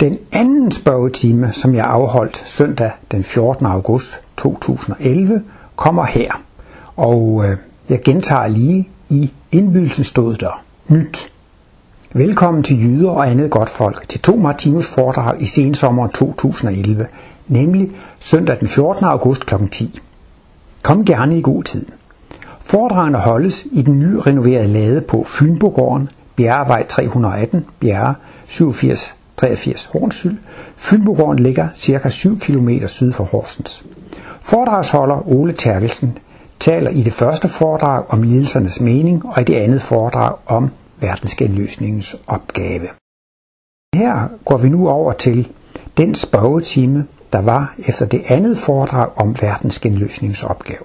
Den anden spørgetime, som jeg afholdt søndag den 14. august 2011, kommer her. Og jeg gentager lige, i indbydelsen stod der: Nyt. Velkommen til jyder og andet godt folk til to Martinus foredrag i sensommeren 2011, nemlig søndag den 14. august kl. 10. Kom gerne i god tid. Foredragene holdes i den nye renoverede lade på Fynbogården, Bjerrevej 318, Bjerre 87-83 Hornsyl. Fynbogården ligger ca. 7 km syd for Horsens. Foredragsholder Ole Terkelsen taler i det første foredrag om lidelsernes mening og i det andet foredrag om verdensgenløsningens opgave. Her går vi nu over til den spørgetime, der var efter det andet foredrag om verdensgenløsningens opgave.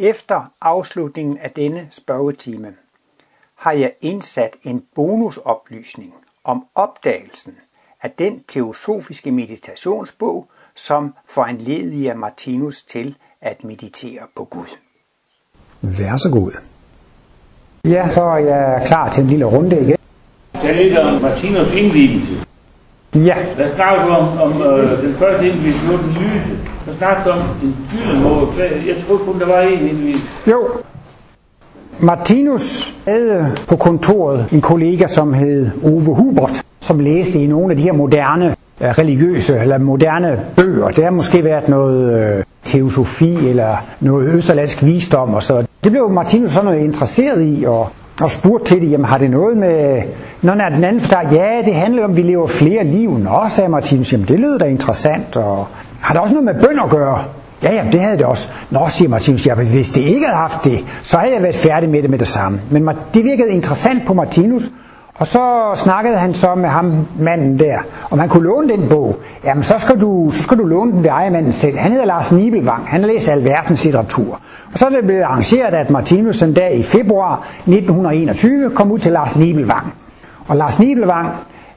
Efter afslutningen af denne spørgetime har jeg indsat en bonusoplysning om opdagelsen af den teosofiske meditationsbog, som foranlediger Martinus til at meditere på Gud. Vær så god. Ja, så er jeg klar til en lille runde igen. Det er lidt om Martinus indvielse. Ja. Der snakker du om den første indvielse, nu den lyse. Der snakker du om en dyremåde. Jeg troede kun, der var en indvielse. Jo. Martinus havde på kontoret en kollega, som hed Ove Hubert, som læste i nogle af de her moderne religiøse eller moderne bøger. Det har måske været noget teosofi eller noget østerlandsk visdom og så. Det blev Martinus sådan noget interesseret i og spurgte til det, jamen har det noget med... Når den anden forklarer, ja, det handler om, at vi lever flere liv. Nå, sagde Martinus, jamen det lød da interessant, og har det også noget med bøn at gøre? Ja, jamen det havde det også. Nå, siger Martinus, ja, hvis det ikke havde haft det, så havde jeg været færdig med det samme. Men det virkede interessant på Martinus, og så snakkede han så med ham, manden der, om han kunne låne den bog. Jamen så skal du låne den ved ejermanden selv. Han hedder Lars Nibelvang, han har læst alverdens litteratur. Og så er det blevet arrangeret, at Martinus en dag i februar 1921 kom ud til Lars Nibelvang. Og Lars Nibelvang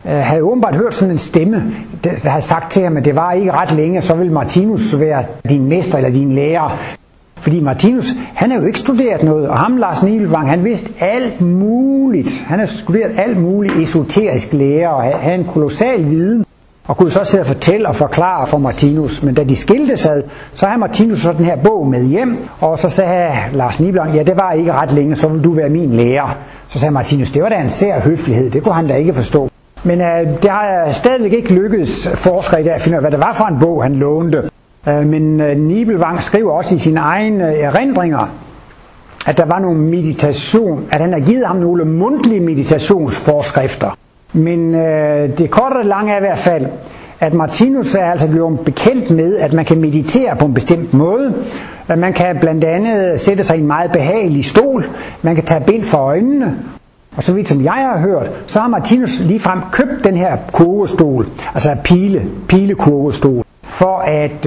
havde åbenbart hørt sådan en stemme, der havde sagt til ham, at det var ikke ret længe, så ville Martinus være din mester eller din lærer. Fordi Martinus, han har jo ikke studeret noget, og ham, Lars Nibelvang, han vidste alt muligt. Han har studeret alt muligt esoterisk lære og havde en kolossal viden, og kunne så sidde og fortælle og forklare for Martinus. Men da de skiltes ad, så havde Martinus så den her bog med hjem, og så sagde Lars Nibelvang, ja, det var ikke ret længe, så vil du være min lærer. Så sagde Martinus, det var da en sær høflighed, det kunne han da ikke forstå. Men det har stadigvæk ikke lykkedes forskere i dag at finde ud af, hvad det var for en bog, han lånte. Men Nibelvang skriver også i sine egne erindringer, at der var nogle meditation, at han havde givet ham nogle mundtlige meditationsforskrifter. Men det korte og lange er i hvert fald, at Martinus er altså gjort bekendt med, at man kan meditere på en bestemt måde. At man kan blandt andet sætte sig i en meget behagelig stol, man kan tage bind for øjnene. Og så vidt som jeg har hørt, så har Martinus ligefrem købt den her kurvestol, altså pilekurvestol, for at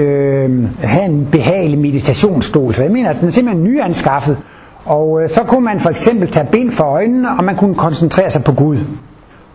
have en behagelig meditationsstol. Så jeg mener, at den er simpelthen nyanskaffet. Og så kunne man for eksempel tage bind for øjnene, og man kunne koncentrere sig på Gud.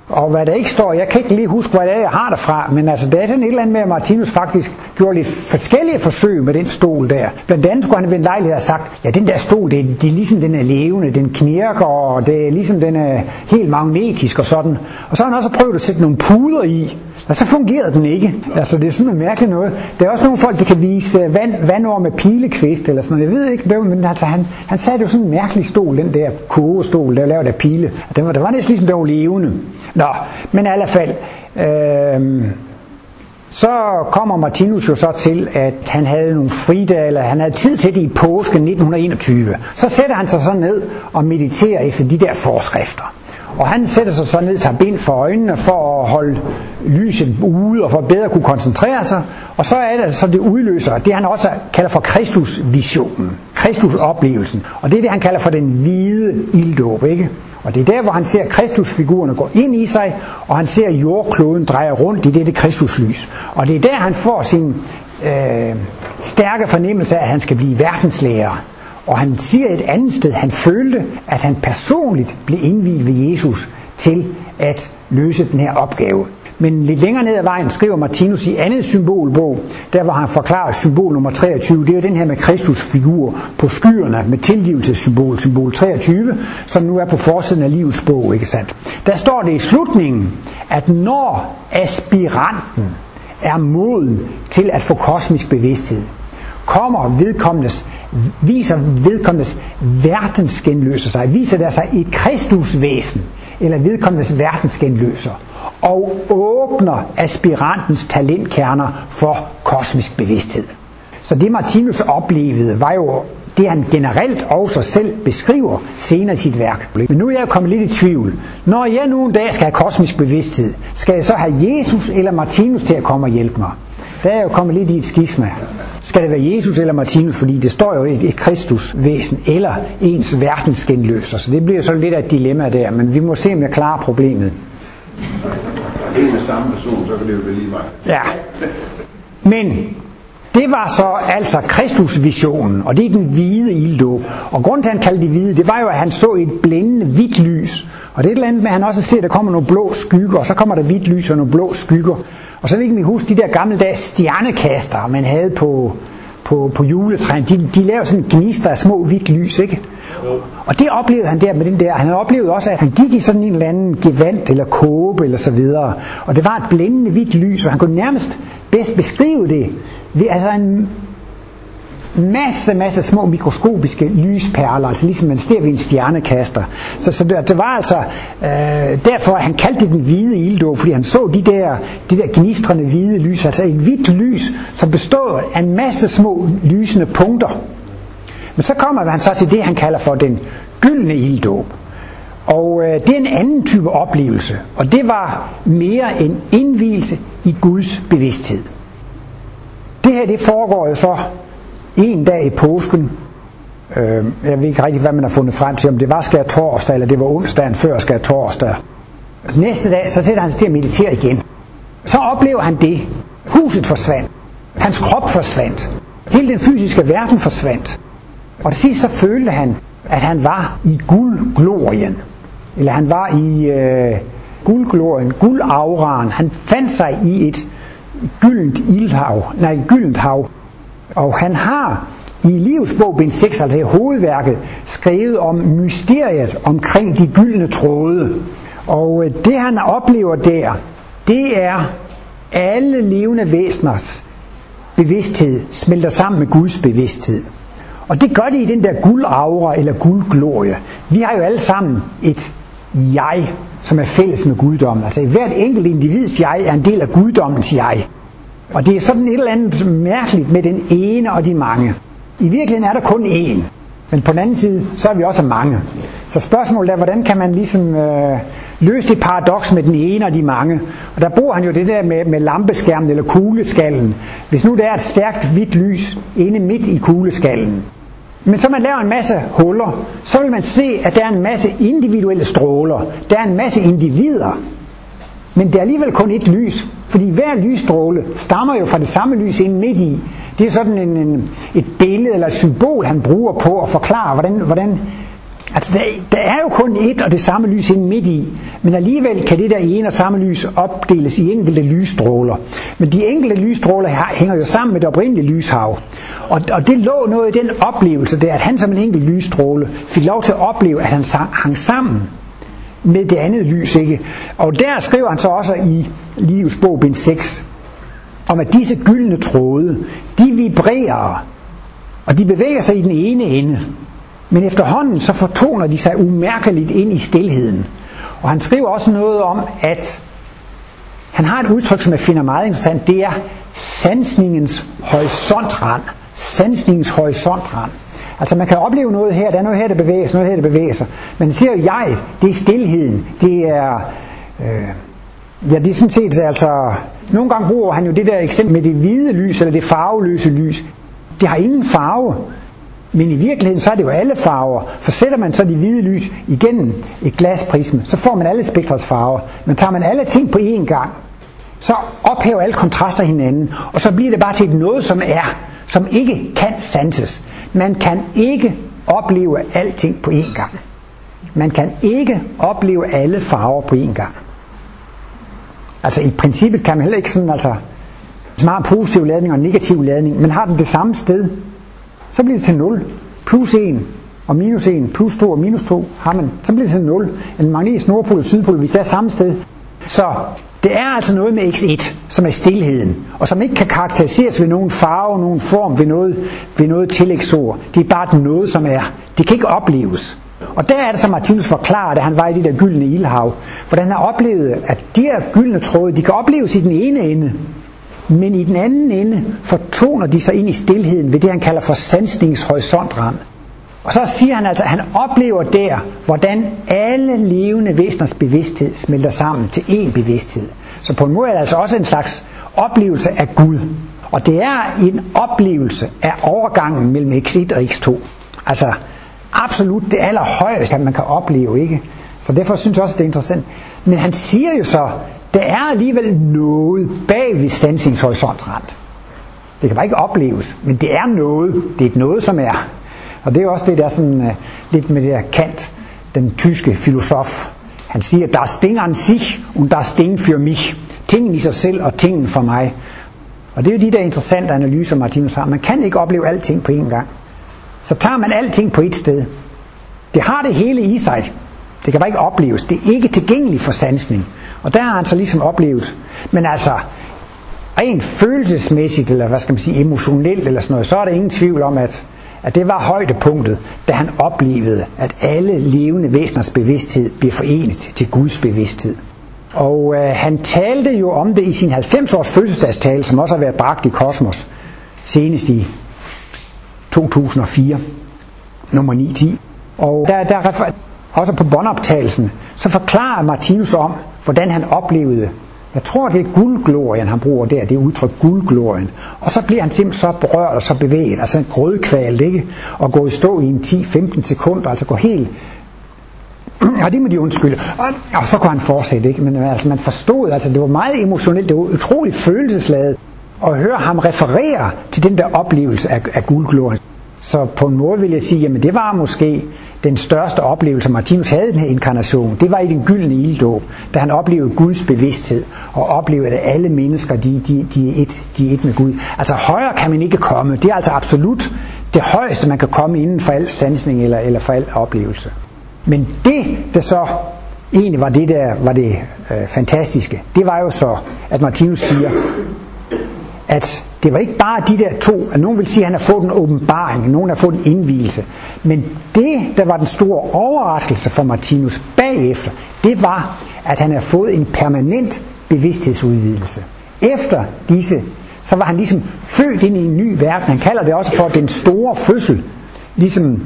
Og hvad der ikke står, jeg kan ikke lige huske, hvad det er, jeg har derfra, men altså, det er sådan et eller andet med, at Martinus faktisk gjorde lidt forskellige forsøg med den stol der. Blandt andet skulle han ved en lejlighed have sagt, ja, den der stol, det er ligesom den er levende, den knirker, og det er ligesom den er helt magnetisk og sådan. Og så har han også prøvet at sætte nogle puder i, og så fungerede den ikke. Altså, det er sådan noget mærkeligt noget. Der er også nogle folk, der kan vise vandår med pilekvist eller sådan noget. Jeg ved ikke hvem, men altså, han sagde, det var sådan en mærkelig stol, den der kurvestol, der var lavet af pile. Der var næsten ligesom, der var levende. Nå, men i alle fald, så kommer Martinus jo så til, at han havde nogle fridage, eller han havde tid til det i påsken 1921. Så sætter han sig så ned og mediterer efter de der forskrifter. Og han sætter sig så ned, tager bind for øjnene for at holde lyset ude og for at bedre kunne koncentrere sig. Og så er det så det udløser, det han også kalder for Kristusvisionen, Kristusoplevelsen. Og det er det, han kalder for den hvide ilddåb, ikke? Og det er der, hvor han ser Kristusfigurerne gå ind i sig, og han ser jordkloden drejer rundt i dette Kristuslys. Og det er der, han får sin stærke fornemmelse af, at han skal blive verdenslærer. Og han siger et andet sted, han følte, at han personligt blev indviet ved Jesus til at løse den her opgave. Men lidt længere ned ad vejen skriver Martinus i andet symbolbog, der hvor han forklarer symbol nummer 23, det er jo den her med Kristusfigur på skyerne med tilgivelsessymbol, symbol 23, som nu er på forsiden af livets bog, ikke sandt? Der står det i slutningen, at når aspiranten er moden til at få kosmisk bevidsthed, viser vedkommendes verdensgenløser sig, viser der sig i Kristusvæsen, eller vedkommendes verdensgenløser, og åbner aspirantens talentkerner for kosmisk bevidsthed. Så det Martinus oplevede, var jo det, han generelt også selv beskriver senere i sit værk. Men nu er jeg kommet lidt i tvivl. Når jeg nu en dag skal have kosmisk bevidsthed, skal jeg så have Jesus eller Martinus til at komme og hjælpe mig? Der er jo kommet lidt i et skisma. Skal det være Jesus eller Martinus, fordi det står jo et Kristusvæsen eller ens verdensgenløser. Så det bliver så lidt af et dilemma der, men vi må se, om jeg klarer problemet. Det er den samme person, så kan det jo være lige meget. Ja, men det var så altså Kristusvisionen, og det er den hvide ilddåb. Og grunden til, at han kaldte det hvide, det var jo, at han så et blændende hvidt lys. Og det er et eller andet med, at han også ser, at der kommer nogle blå skygger, og så kommer der hvidt lys og nogle blå skygger. Og så kan vi huske de der gammeldags stjernekaster, man havde på juletræen. De lavede sådan gnister af små hvidt lys, ikke? Og det oplevede han der med den der. Han oplevede også, at han gik i sådan en eller anden gevand eller kåbe eller så videre. Og det var et blændende hvidt lys, og han kunne nærmest bedst beskrive det ved altså en masse små mikroskopiske lysperler, altså ligesom man ser ved en stjernekaster. Så det var altså derfor, at han kaldte det den hvide ilddåb, fordi han så de der gnistrende hvide lys, altså et hvidt lys, som bestod af en masse små lysende punkter. Men så kommer han så til det, han kalder for den gyldne ilddåb. Og det er en anden type oplevelse, og det var mere en indvielse i Guds bevidsthed. Det her, det foregår jo så en dag i påsken. Jeg ved ikke rigtig, hvad man har fundet frem til, om det var skærtorsdag, eller det var onsdagen før skærtorsdag. Næste dag, så sætter han sig til at meditere igen. Så oplever han det. Huset forsvandt. Hans krop forsvandt. Hele den fysiske verden forsvandt. Og til sidst så følte han, at han var i guldglorien. Eller han var i guldglorien, guldauran. Han fandt sig i et gyldent hav. Og han har i Livsbogen bind 6, altså i hovedværket, skrevet om mysteriet omkring de gyldne tråde. Og det han oplever der, det er alle levende væseners bevidsthed smelter sammen med Guds bevidsthed. Og det gør det i den der guldaura eller guldglorie. Vi har jo alle sammen et jeg, som er fælles med guddommen. Altså i hvert enkelt individs jeg er en del af guddommens jeg. Og det er sådan et eller andet mærkeligt med den ene og de mange. I virkeligheden er der kun én, men på den anden side, så er vi også mange. Så spørgsmålet er, hvordan kan man ligesom løse det paradoks med den ene og de mange? Og der bruger han jo det der med lampeskærmen eller kugleskallen. Hvis nu der er et stærkt hvidt lys inde midt i kugleskallen, men så man laver en masse huller, så vil man se, at der er en masse individuelle stråler. Der er en masse individer. Men det er alligevel kun ét lys, fordi hver lysstråle stammer jo fra det samme lys inde midt i. Det er sådan et billede eller et symbol, han bruger på at forklare, hvordan altså der er jo kun ét og det samme lys inde midt i, men alligevel kan det der ene og samme lys opdeles i enkelte lysstråler. Men de enkelte lysstråler hænger jo sammen med det oprindelige lyshav. Og det lå noget i den oplevelse der, at han som en enkelt lysstråle fik lov til at opleve, at han hang sammen med det andet lys, ikke? Og der skriver han så også i Livsbog bind 6 om, at disse gyldne tråde, de vibrerer, og de bevæger sig i den ene ende, men efterhånden så fortoner de sig umærkeligt ind i stilheden. Og han skriver også noget om, at han har et udtryk, som jeg finder meget interessant, det er sansningens horisontrand. Altså man kan opleve noget her, der er noget her, der bevæger sig, noget her, der bevæger sig. Men siger jo jeg, det er stilheden, det er, det er sådan set altså, nogle gange bruger han jo det der eksempel med det hvide lys, eller det farveløse lys. Det har ingen farve, men i virkeligheden så er det jo alle farver. For sætter man så det hvide lys igennem et glasprisme, så får man alle spektrets farver. Men tager man alle ting på én gang, så ophæver alle kontraster hinanden, og så bliver det bare til noget, som ikke kan sanses. Man kan ikke opleve alting på én gang. Man kan ikke opleve alle farver på én gang. Altså i princippet kan man heller ikke sådan, altså smart positiv ladning og negativ ladning, men har den det samme sted, så bliver det til 0. Plus 1 og minus 1, plus 2 og minus 2 har man, så bliver det til 0. En magnet, nordpol og sydpol, hvis det er samme sted, Så det er altså noget med X1, som er stilheden, og som ikke kan karakteriseres ved nogen farve, nogen form, ved noget tillægsord. Det er bare noget, som er. Det kan ikke opleves. Og der er det, som Martinus forklarer, da han var i det der gyldne ildhav, hvordan han har oplevet, at de her gyldne tråde, de kan opleves i den ene ende, men i den anden ende fortoner de sig ind i stilheden ved det, han kalder for sansningens horisontrand. Og så siger han altså, at han oplever der, hvordan alle levende væseners bevidsthed smelter sammen til én bevidsthed. Så på en måde er det altså også en slags oplevelse af Gud. Og det er en oplevelse af overgangen mellem X1 og X2. Altså absolut det allerhøjeste, man kan opleve, ikke? Så derfor synes jeg også, det er interessant. Men han siger jo så, der er alligevel noget bag ved sansningens horisontrand. Det kan bare ikke opleves, men det er noget. Det er et noget, som er. Og det er også det, der sådan lidt med det der Kant, den tyske filosof. Han siger, das Ding an sich und das Ding für mich. Tingen i sig selv og tingen for mig. Og det er jo de der interessante analyser, Martinus har. Man kan ikke opleve alting på én gang. Så tager man alting på et sted. Det har det hele i sig. Det kan bare ikke opleves. Det er ikke tilgængeligt for sansning. Og der har han så ligesom oplevet. Men altså, rent følelsesmæssigt, eller hvad skal man sige, emotionelt eller sådan noget, så er der ingen tvivl om, at det var højdepunktet, da han oplevede, at alle levende væseners bevidsthed bliver forenet til Guds bevidsthed. Og han talte jo om det i sin 90-års fødselsdagstale, som også har været bragt i Kosmos, senest i 2004, nummer 9-10. Og der også på båndoptagelsen, så forklarer Martinus om, hvordan han oplevede, jeg tror det er guldglorien, han bruger der, det er udtryk guldglorien. Og så bliver han simpelthen så berørt og så bevæget, altså en grødkval, ikke? Og går i stå i en 10-15 sekunder, altså går helt, og det må de undskylde. Og så kunne han fortsætte, ikke? Men altså, man forstod, altså det var meget emotionelt, det var utroligt følelsesladet at høre ham referere til den der oplevelse af guldglorien. Så på en måde vil jeg sige, jamen det var måske den største oplevelse, Martinus havde i den her inkarnation. Det var i den gyldne ilddåb, da han oplevede Guds bevidsthed, og oplevede, at alle mennesker, de er et med Gud. Altså højere kan man ikke komme. Det er altså absolut det højeste, man kan komme inden for al sansning eller for al oplevelse. Men det, der så egentlig var det, der var det fantastiske, det var jo så, at Martinus siger, at det var ikke bare de der to, at nogen vil sige, at han har fået en åbenbaring, nogen har fået en indvielse. Men det, der var den store overraskelse for Martinus bagefter, det var, at han havde fået en permanent bevidsthedsudvidelse. Efter disse, så var han ligesom født ind i en ny verden. Han kalder det også for den store fødsel. Ligesom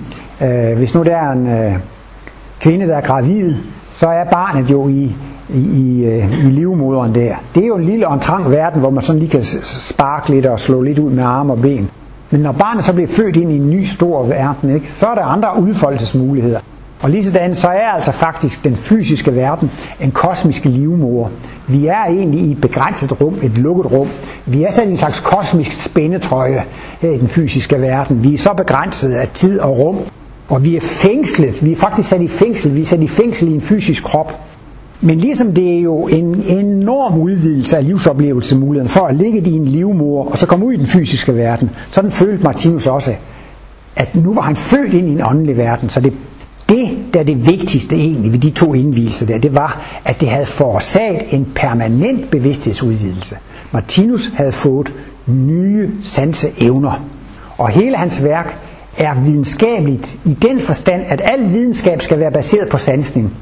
hvis nu der er en kvinde, der er gravid, så er barnet jo i livmoderen der. Det er jo en lille og en trang verden, hvor man sådan lige kan sparke lidt og slå lidt ud med arme og ben. Men når barnet så bliver født ind i en ny stor verden, ikke, så er der andre udfoldelsesmuligheder. Og lige sådan, så er altså faktisk den fysiske verden en kosmisk livmoder. Vi er egentlig i et begrænset rum, et lukket rum. Vi er selv en slags kosmisk spændetrøje her i den fysiske verden. Vi er så begrænset af tid og rum, og vi er fængslet. Vi er faktisk sat i fængsel. Vi er sat i fængsel i en fysisk krop. Men ligesom det er jo en enorm udvidelse af livsoplevelsemuligheden for at ligge i en livmor og så komme ud i den fysiske verden, sådan følte Martinus også, at nu var han født ind i en åndelig verden. Så det der er det vigtigste egentlig ved de to indvielser der, det var, at det havde forårsaget en permanent bevidsthedsudvidelse. Martinus havde fået nye sanseevner, og hele hans værk er videnskabeligt i den forstand, at al videnskab skal være baseret på sansning.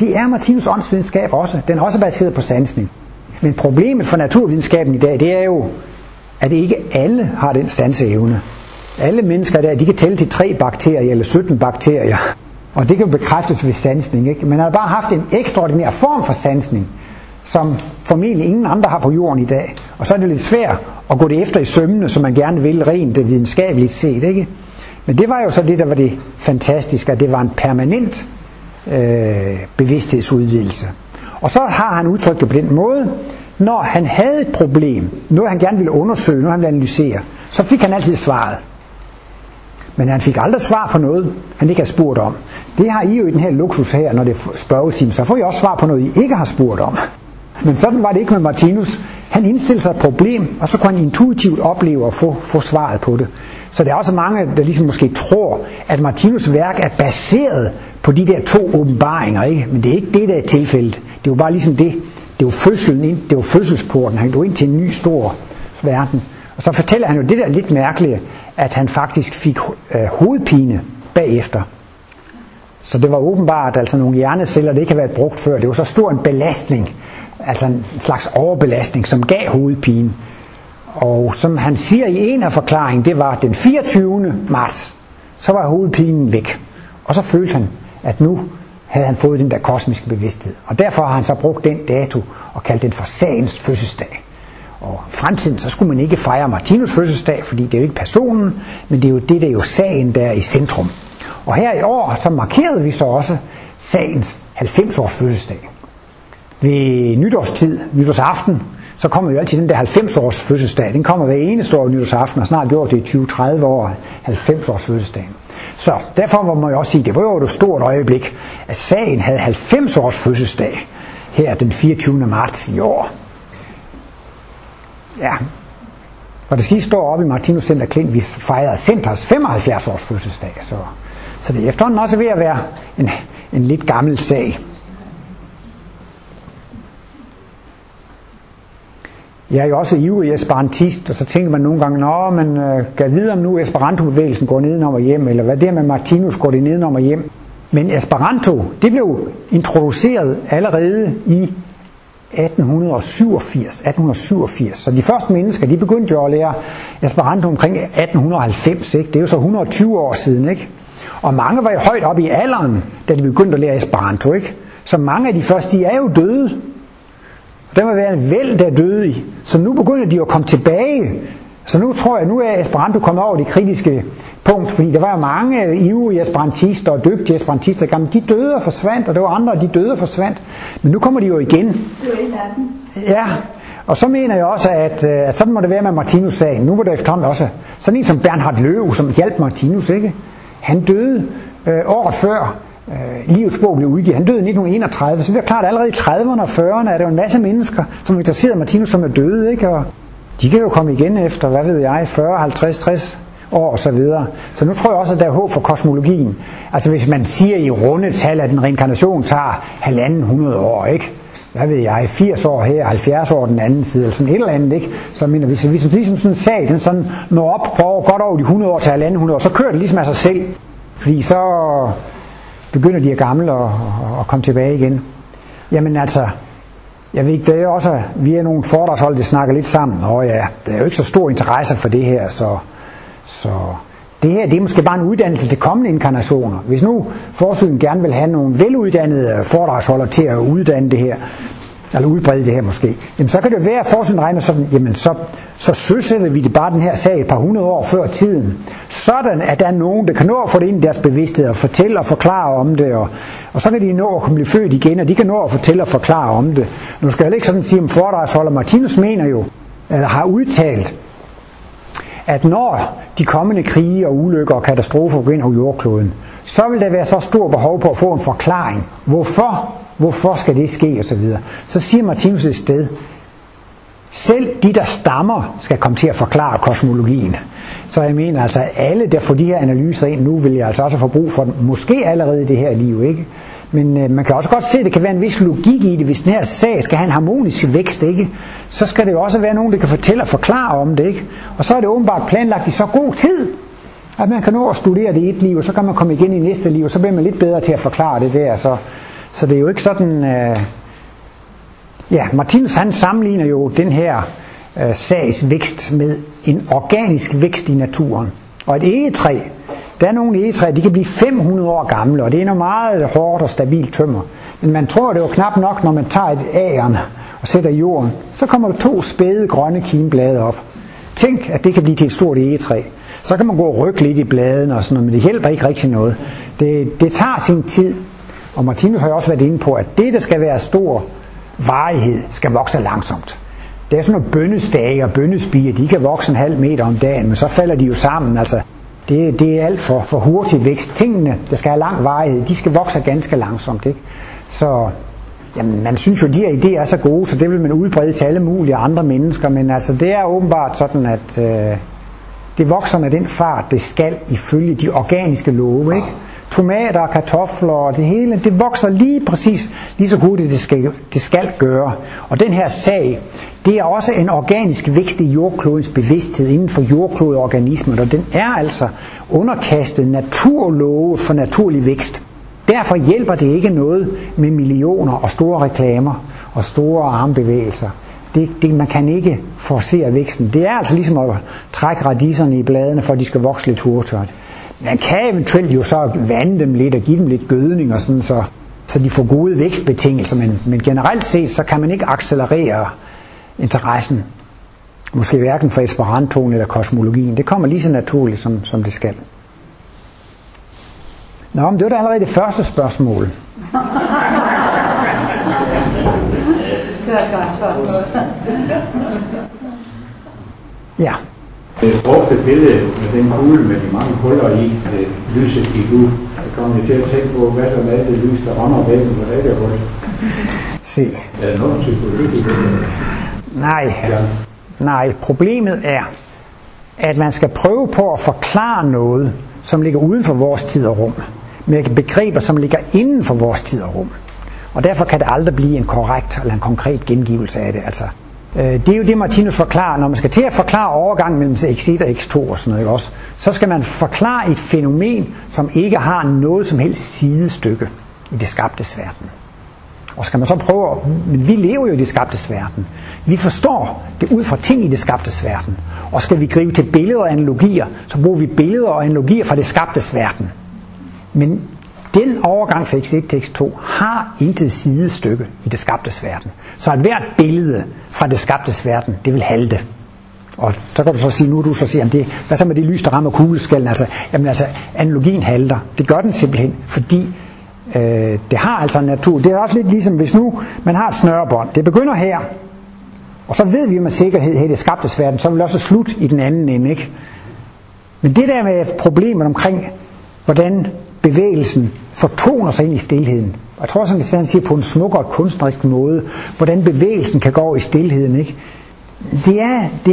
Det er Martinus' åndsvidenskab også. Den er også baseret på sansning. Men problemet for naturvidenskaben i dag, det er jo, at ikke alle har den sanseevne. Alle mennesker i dag, de kan tælle til 3 bakterier eller 17 bakterier. Og det kan jo bekræftes ved sansning, ikke? Man har bare haft en ekstraordinær form for sansning, som formentlig ingen andre har på jorden i dag. Og så er det lidt svært at gå det efter i sømmene, som man gerne vil rent videnskabeligt set, ikke? Men det var jo så det, der var det fantastiske, at det var en permanent bevidsthedsudvidelse. Og så har han udtrykt det på den måde, når han havde et problem, noget han gerne ville undersøge, noget han ville analysere, så fik han altid svaret. Men han fik aldrig svar på noget, han ikke har spurgt om. Det har I jo i den her luksus her, når det er spørgetime, så får I også svar på noget, I ikke har spurgt om. Men sådan var det ikke med Martinus. Han indstillede sig et problem, og så kunne han intuitivt opleve at få svaret på det. Så der er også mange, der ligesom måske tror, at Martinus' værk er baseret på de der to åbenbaringer, ikke? Men det er ikke det, der er tilfældet. Det er jo bare ligesom det, Det var fødslen ind, det var fødselsporten. Han går ind til en ny stor verden. Og så fortæller han jo det der lidt mærkelige, at han faktisk fik hovedpine bagefter. Så det var åbenbart altså nogle hjerneceller, det ikke havde været brugt før. Det var så stor en belastning, altså en slags overbelastning, som gav hovedpine. Og som han siger i en af forklaringen, det var den 24. marts, så var hovedpinen væk. Og så følte han, at nu havde han fået den der kosmiske bevidsthed. Og derfor har han så brugt den dato og kaldt den for sagens fødselsdag. Og fremtiden, så skulle man ikke fejre Martinus fødselsdag, fordi det er jo ikke personen, men det er jo det, der er jo sagen, der er i centrum. Og her i år, så markerede vi så også sagens 90-års fødselsdag. Ved nytårstid, nytårsaften, så kommer jo altid den der 90-års fødselsdag. Den kommer hver eneste år nytårsaften, og snart gjorde det i 20-30 år 90-års fødselsdagen. Så derfor må man jo også sige, det var jo et stort øjeblik, at sagen havde 90-års fødselsdag her den 24. marts i år. Ja, og det sidste år oppe i Martinus Center Klint, vi fejrede Centers 75-års fødselsdag, så det er efterhånden også ved at være en lidt gammel sag. Jeg er jo også ivrig esperantist, og så tænker man nogle gange, men kan vide om nu Esperanto-bevægelsen går nedenom og hjem, eller hvad det er med Martinus, går det nedenom og hjem. Men Esperanto, det blev introduceret allerede i 1887, så de første mennesker, de begyndte jo at lære Esperanto omkring 1890, ikke? Det er jo så 120 år siden, ikke? Og mange var jo højt oppe i alderen, da de begyndte at lære Esperanto, ikke? Så mange af de første, de er jo døde. Der må være en væld, der døde i. Så nu begynder de at komme tilbage. Så nu tror jeg, nu er Esperanto kommet over det kritiske punkt, fordi der var mange ivrige esperantister og dygtige esperantister. Jamen, de døde og forsvandt, og der var andre, de døde og forsvandt. Men nu kommer de jo igen. Det er jo en af dem. Ja, og så mener jeg også, at sådan må det være med Martinus-sagen. Nu må det efterhånden også. Sådan en som Bernhard Løve, som hjalp Martinus, ikke? Han døde året før Livets bog blev udgivet. Han døde i 1931, så det er klart, allerede i 30'erne og 40'erne er der jo en masse mennesker, som interesserede Martinus, som er døde, ikke? Og de kan jo komme igen efter, hvad ved jeg, 40, 50, 60 år og så videre. Så nu tror jeg også, at der er håb for kosmologien. Altså hvis man siger i runde tal, at en reinkarnation tager 150 år, ikke? Hvad ved jeg, 80 år her, 70 år den anden side, eller sådan et eller andet, ikke? Så mener vi, hvis ligesom sådan en sag, den sådan når op, prøver godt over de 100 år til 150 år, så kører det ligesom af sig selv. Fordi så begynder de at gamle og komme tilbage igen. Jamen altså, jeg ved ikke, det er også, vi er nogle foredragshold, der snakker lidt sammen. Ja, der er jo ikke så stor interesse for det her, så det her, det er måske bare en uddannelse til kommende inkarnationer. Hvis nu forsøgen gerne vil have nogle veluddannede foredragsholder til at uddanne det her, eller udbrede det her måske, jamen så kan det være, at forsøgen regner sådan, jamen så søsætter vi det bare den her sag et par 100 år før tiden, sådan at der er nogen, der kan nå at få det ind i deres bevidsthed og fortælle og forklare om det, og så kan de nå at blive født igen, og de kan nå at fortælle og forklare om det. Nu skal jeg ikke sådan sige om foredragsholder. Martinus mener jo, eller har udtalt, at når de kommende krige og ulykker og katastrofer går ind over jordkloden, så vil der være så stor behov på at få en forklaring. Hvorfor skal det ske, og så videre. Så siger Martinus et sted, selv de, der stammer, skal komme til at forklare kosmologien. Så jeg mener altså, at alle, der får de her analyser ind nu, vil jeg altså også få brug for dem. Måske allerede i det her liv, ikke? Men man kan også godt se, at det kan være en vis logik i det. Hvis den her sag skal have en harmonisk vækst, ikke? Så skal det jo også være nogen, der kan fortælle og forklare om det, ikke? Og så er det åbenbart planlagt i så god tid, at man kan nå at studere det i et liv, og så kan man komme igen i næste liv, og så bliver man lidt bedre til at forklare det der, så det er jo ikke sådan. Ja, Martinus han sammenligner jo den her sags vækst med en organisk vækst i naturen. Og et egetræ, der er nogle egetræer, de kan blive 500 år gamle, og det er noget meget hårdt og stabilt tømmer. Men man tror, det var knap nok, når man tager et agern og sætter i jorden, så kommer der 2 spæde grønne kimblade op. Tænk, at det kan blive til et stort egetræ. Så kan man gå og rykke lidt i bladene og sådan noget, men det hjælper ikke rigtig noget. Det tager sin tid. Og Martinus har jo også været inde på, at det, der skal være stor varighed, skal vokse langsomt. Det er sådan nogle bønnestage og bønnespiger, de kan vokse 0,5 meter om dagen, men så falder de jo sammen. Altså, det er alt for hurtig vækst. Tingene, der skal have lang varighed, de skal vokse ganske langsomt, ikke? Så jamen, man synes jo, at de her idéer er så gode, så det vil man udbrede til alle mulige andre mennesker, men altså, det er åbenbart sådan, at det vokser med den fart, det skal ifølge de organiske love, ikke? tomater og kartofler og det hele, det vokser lige præcis lige så hurtigt det skal gøre. Og den her sag, det er også en organisk vækst i jordklodens bevidsthed inden for jordklodeorganismen, og den er altså underkastet naturlove for naturlig vækst. Derfor hjælper det ikke noget med millioner og store reklamer og store armbevægelser. Man kan ikke forcere væksten. Det er altså ligesom at trække radiserne i bladene, for at de skal vokse lidt hurtigere. Man kan eventuelt jo så vande dem lidt og give dem lidt gødning, og sådan, så de får gode vækstbetingelser. Men generelt set, så kan man ikke accelerere interessen. Måske hverken fra esperantoen eller kosmologien. Det kommer lige så naturligt, som det skal. Nå, men det var da allerede det første spørgsmål. Ja. Jeg brugte billedet med den kugle med de mange huller i, at lyset gik ud. Jeg kom til at tænke på, hvad der med det lys, der ånder væk, hvor der ikke er hul. Se. Er der nogen psykologi? Nej. Ja. Nej, problemet er, at man skal prøve på at forklare noget, som ligger uden for vores tid og rum, med begreber, som ligger inden for vores tid og rum. Og derfor kan det aldrig blive en korrekt eller en konkret gengivelse af det. Altså, det er jo det, Martinus forklarer. Når man skal til at forklare overgangen mellem X1 og X2 og sådan noget, ikke også, så skal man forklare et fænomen, som ikke har noget som helst sidestykke i det skabtes verden. Og skal man så prøve at... Men vi lever jo i det skabtes verden. Vi forstår det ud fra ting i det skabtes verden. Og skal vi gribe til billeder og analogier, så bruger vi billeder og analogier fra det skabtes verden. Men den overgang fra X1 til X2 har intet sidestykke i det skabtes verden. Så at hvert billede fra det skabtes verden, det vil halte. Og så kan du så sige, nu du så siger, det, hvad så med det lys, der rammer kugleskallen? Altså, analogien halter. Det gør den simpelthen, fordi det har altså en natur. Det er også lidt ligesom, hvis nu man har et snørebånd. Det begynder her, og så ved vi med sikkerhed, at det skabtes verden, så vil det også slut i den anden ende, ikke? Men det der med problemet omkring, hvordan bevægelsen fortoner sig ind i stilheden. Jeg tror, som han siger, på en smuk og kunstnerisk måde, hvordan bevægelsen kan gå over i stilheden, ikke? Det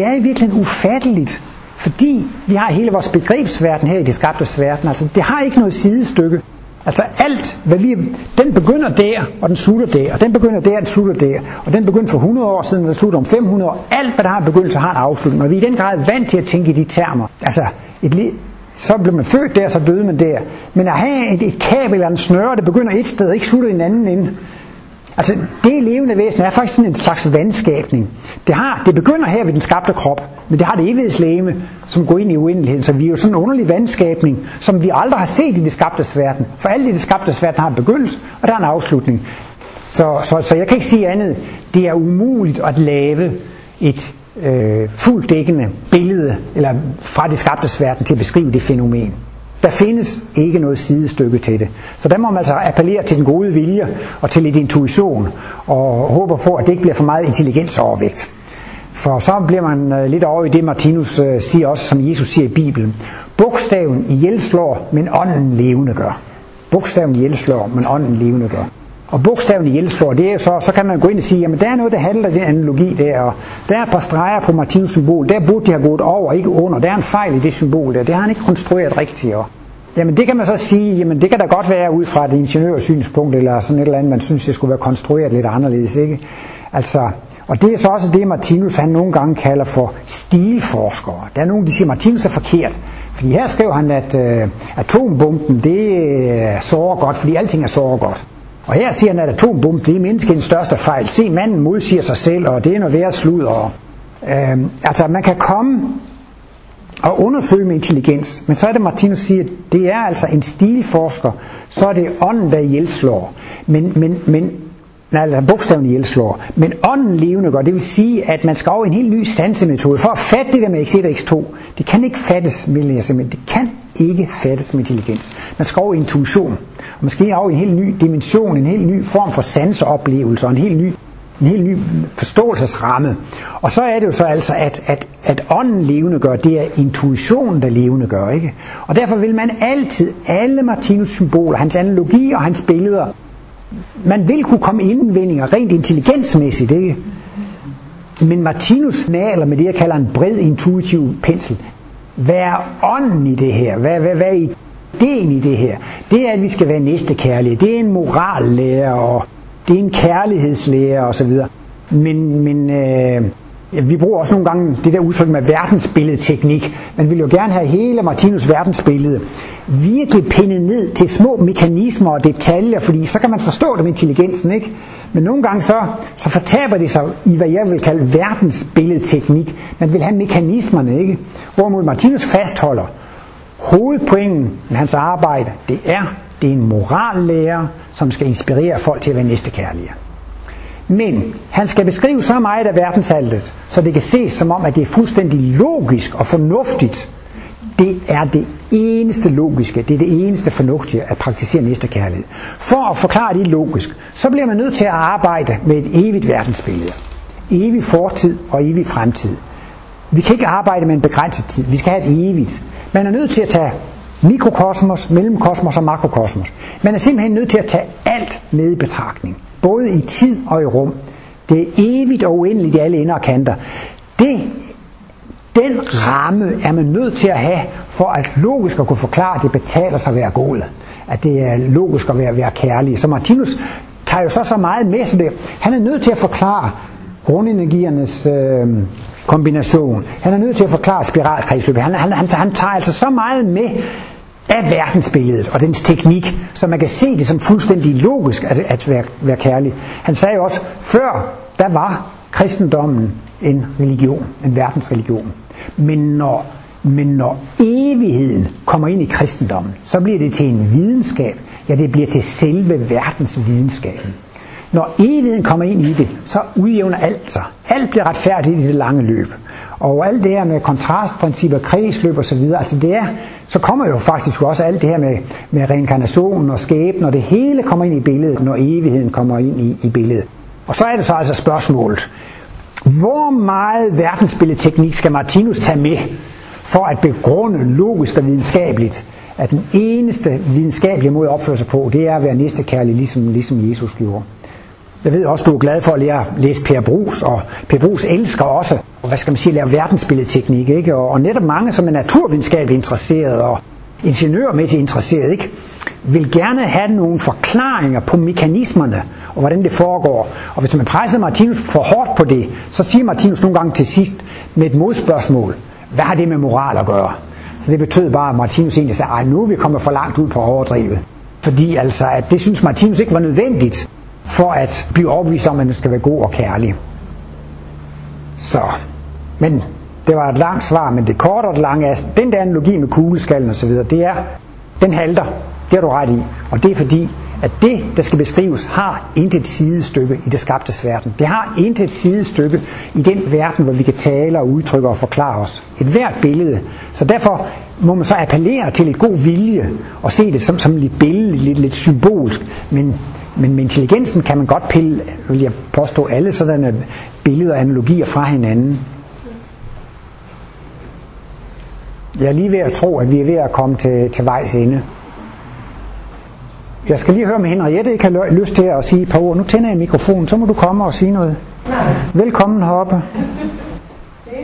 er i virkeligheden ufatteligt, fordi vi har hele vores begrebsverden her i det skabtes verden. Altså, det har ikke noget sidestykke. Altså alt, hvad vi... Den begynder der, og den slutter der, og den begynder der, og den slutter der, og den begyndte for 100 år siden, og den slutter om 500 år. Alt, hvad der har begyndt, så har en afslutning. Og vi er i den grad vant til at tænke i de termer. Altså, så blev man født der, så døde man der. Men at have et kabel eller en snøre, det begynder et sted, og ikke slutter i en anden ende. Altså, det levende væsen er faktisk sådan en slags vandskabning. Det begynder her ved den skabte krop, men det har det evighedslegeme, som går ind i uendeligheden. Så vi er jo sådan en underlig vandskabning, som vi aldrig har set i det skabtes verden. For alt i det skabtes verden har en begyndelse, og der er en afslutning. Så jeg kan ikke sige andet. Det er umuligt at lave et fuldt dækkende billede eller fra det skabtes verden til at beskrive det fænomen. Der findes ikke noget sidestykke til det. Så der må man altså appellere til den gode vilje og til lidt intuition, og håber på, at det ikke bliver for meget intelligensovervægt. For så bliver man lidt over i det, Martinus siger også, som Jesus siger i Bibelen. Bogstaven ihjelslår, men ånden levende gør. Bogstaven ihjelslår, men ånden levende gør. Og bogstaven ihjelslår, det er så kan man gå ind og sige, jamen der er noget, der handler i den analogi der, og der er et par streger på Martinus symbol, der burde de have gået over, ikke under, der er en fejl i det symbol der, det har han ikke konstrueret rigtigt. Jamen det kan man så sige, jamen det kan da godt være ud fra et ingeniørsynspunkt, eller sådan et eller andet, man synes, det skulle være konstrueret lidt anderledes, ikke? Altså, og det er så også det, Martinus han nogle gange kalder for stilforskere. Der er nogen, der siger, Martinus er forkert. Fordi her skrev han, at atombomben, det sårer godt, fordi alting er sårer godt. Og her siger han, at atombomben, det er menneskets største fejl. Se, manden modsiger sig selv, og det er noget værre sludder. Altså, man kan komme og undersøge med intelligens, men så er det, Martinus siger, at det er altså en stilforsker, så er det ånden, der ihjelslår. Bogstaven ihjelslår. Men ånden levende gør, det vil sige, at man skal over en helt ny sansemetode. For at fatte det der med X1 og X2, det kan ikke fattes med intelligens. Man skal over intuition. Og man skal over en helt ny dimension, en helt ny form for sanseoplevelse, og en helt ny forståelsesramme. Og så er det jo så altså, at ånden levende gør, det er intuitionen, der levende gør, ikke? Og derfor vil man altid, alle Martinus' symboler, hans analogi og hans billeder, man vil kunne komme indvendinger rent intelligensmæssigt, ikke? Men Martinus maler med det, jeg kalder en bred intuitiv pensel. Hvad er ånden i det her? Hvad Det er egentlig det her. Det er, at vi skal være næstekærlige. Det er en morallære, og det er en kærlighedslære osv. Men vi bruger også nogle gange det der udtryk med verdensbilledteknik. Man vil jo gerne have hele Martinus' verdensbillede virkelig pindet ned til små mekanismer og detaljer, fordi så kan man forstå det med intelligensen, ikke? Men nogle gange så fortaber det sig i, hvad jeg vil kalde verdensbilledteknik. Man vil have mekanismerne, ikke? Hvorimod Martinus fastholder hovedpointen med hans arbejde, det er en morallærer, som skal inspirere folk til at være næstekærlige. Men han skal beskrive så meget af verdensaltet, så det kan ses som om, at det er fuldstændig logisk og fornuftigt. Det er det eneste logiske, det er det eneste fornuftige at praktisere næstekærlighed. For at forklare det logisk, så bliver man nødt til at arbejde med et evigt verdensbillede. Evig fortid og evig fremtid. Vi kan ikke arbejde med en begrænset tid, vi skal have et evigt. Man er nødt til at tage mikrokosmos, mellemkosmos og makrokosmos. Man er simpelthen nødt til at tage alt med i betragtning. Både i tid og i rum. Det er evigt og uendeligt i alle ender og kanter. Den ramme er man nødt til at have, for at logisk at kunne forklare, at det betaler sig at være gode. At det er logisk at være kærlig. Så Martinus tager jo så meget med sig det. Han er nødt til at forklare grundenergiernes kombination. Han er nødt til at forklare spiralkredsløbet. Han tager altså så meget med af verdensbilledet og dens teknik, så man kan se det som fuldstændig logisk at være kærlig. Han sagde jo også, før der var kristendommen en religion, en verdensreligion. Men når evigheden kommer ind i kristendommen, så bliver det til en videnskab. Ja, det bliver til selve verdensvidenskaben. Når evigheden kommer ind i det, så udjævner alt sig. Alt bliver retfærdigt i det lange løb. Og alt det her med kontrastprincipper, kredsløb osv., altså så kommer jo faktisk også alt det her med reinkarnationen og skæbnen, og det hele kommer ind i billedet, når evigheden kommer ind i billedet. Og så er det så altså spørgsmålet, hvor meget verdensbilledteknik skal Martinus tage med, for at begrunde logisk og videnskabeligt, at den eneste videnskabelige måde at opføre sig på, det er at være næstekærlig, ligesom Jesus gjorde. Jeg ved også, du er glad for at læse Per Brugs, og Per Brugs elsker også, lave verdensbilledteknik, ikke? Og netop mange, som er naturvidenskabeligt interesseret og ingeniørmæssigt interesseret, ikke, vil gerne have nogle forklaringer på mekanismerne og hvordan det foregår. Og hvis man presser Martinus for hårdt på det, så siger Martinus nogle gange til sidst med et modspørgsmål, hvad har det med moral at gøre? Så det betød bare, at Martinus egentlig sagde, ej, nu er vi kommet for langt ud på overdrivet. Fordi altså, at det synes Martinus ikke var nødvendigt, for at blive overbevist om, at man skal være god og kærlig. Så, men det var et langt svar, men det korte og det lange er, den der analogi med kugleskallen osv., den halter, det har du ret i. Og det er fordi, at det, der skal beskrives, har intet sidestykke i det skabtes verden. Det har intet sidestykke i den verden, hvor vi kan tale og udtrykke og forklare os. Et hvert billede. Så derfor må man så appellere til et god vilje, og se det som lidt billede, lidt symbolsk, men med intelligensen kan man godt pille, vil jeg påstå, alle sådanne billeder og analogier fra hinanden. Jeg er lige ved at tro, at vi er ved at komme til vejs ende. Jeg skal lige høre med Henriette, ikke har lyst til at sige et par ord. Nu tænder jeg mikrofonen, så må du komme og sige noget. Velkommen heroppe.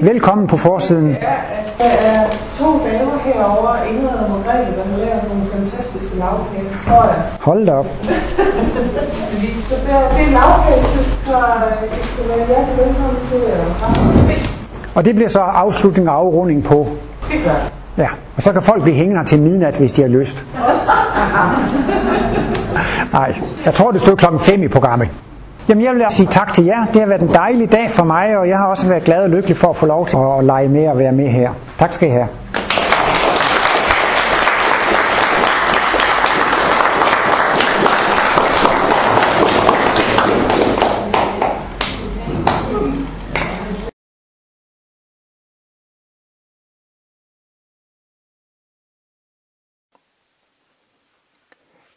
Velkommen på forsiden. Der er to damer herovre, Ingrid og Margrethe, der har lavet nogle fantastiske lavkage, tror jeg. Hold da op. Så det er lavkage, så I skal være hjertelig velkommen til at. Og det bliver så afslutning og afrunding på? Det gør det. Ja, og så kan folk blive hængende her til midnat, hvis de har lyst. Nej, jeg tror det stod 5:00 i programmet. Jamen jeg vil sige tak til jer. Det har været en dejlig dag for mig, og jeg har også været glad og lykkelig for at få lov til at lege med og være med her. Tak skal I have.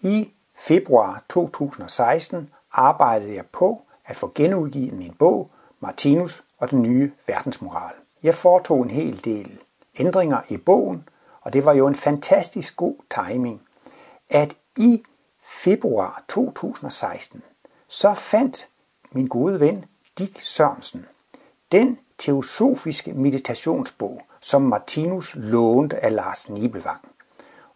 I februar 2016 arbejdede jeg på at få genudgivet min bog, Martinus og den nye verdensmoral. Jeg foretog en hel del ændringer i bogen, og det var jo en fantastisk god timing, at i februar 2016, så fandt min gode ven Dick Sørensen den teosofiske meditationsbog, som Martinus lånte af Lars Nibelvang.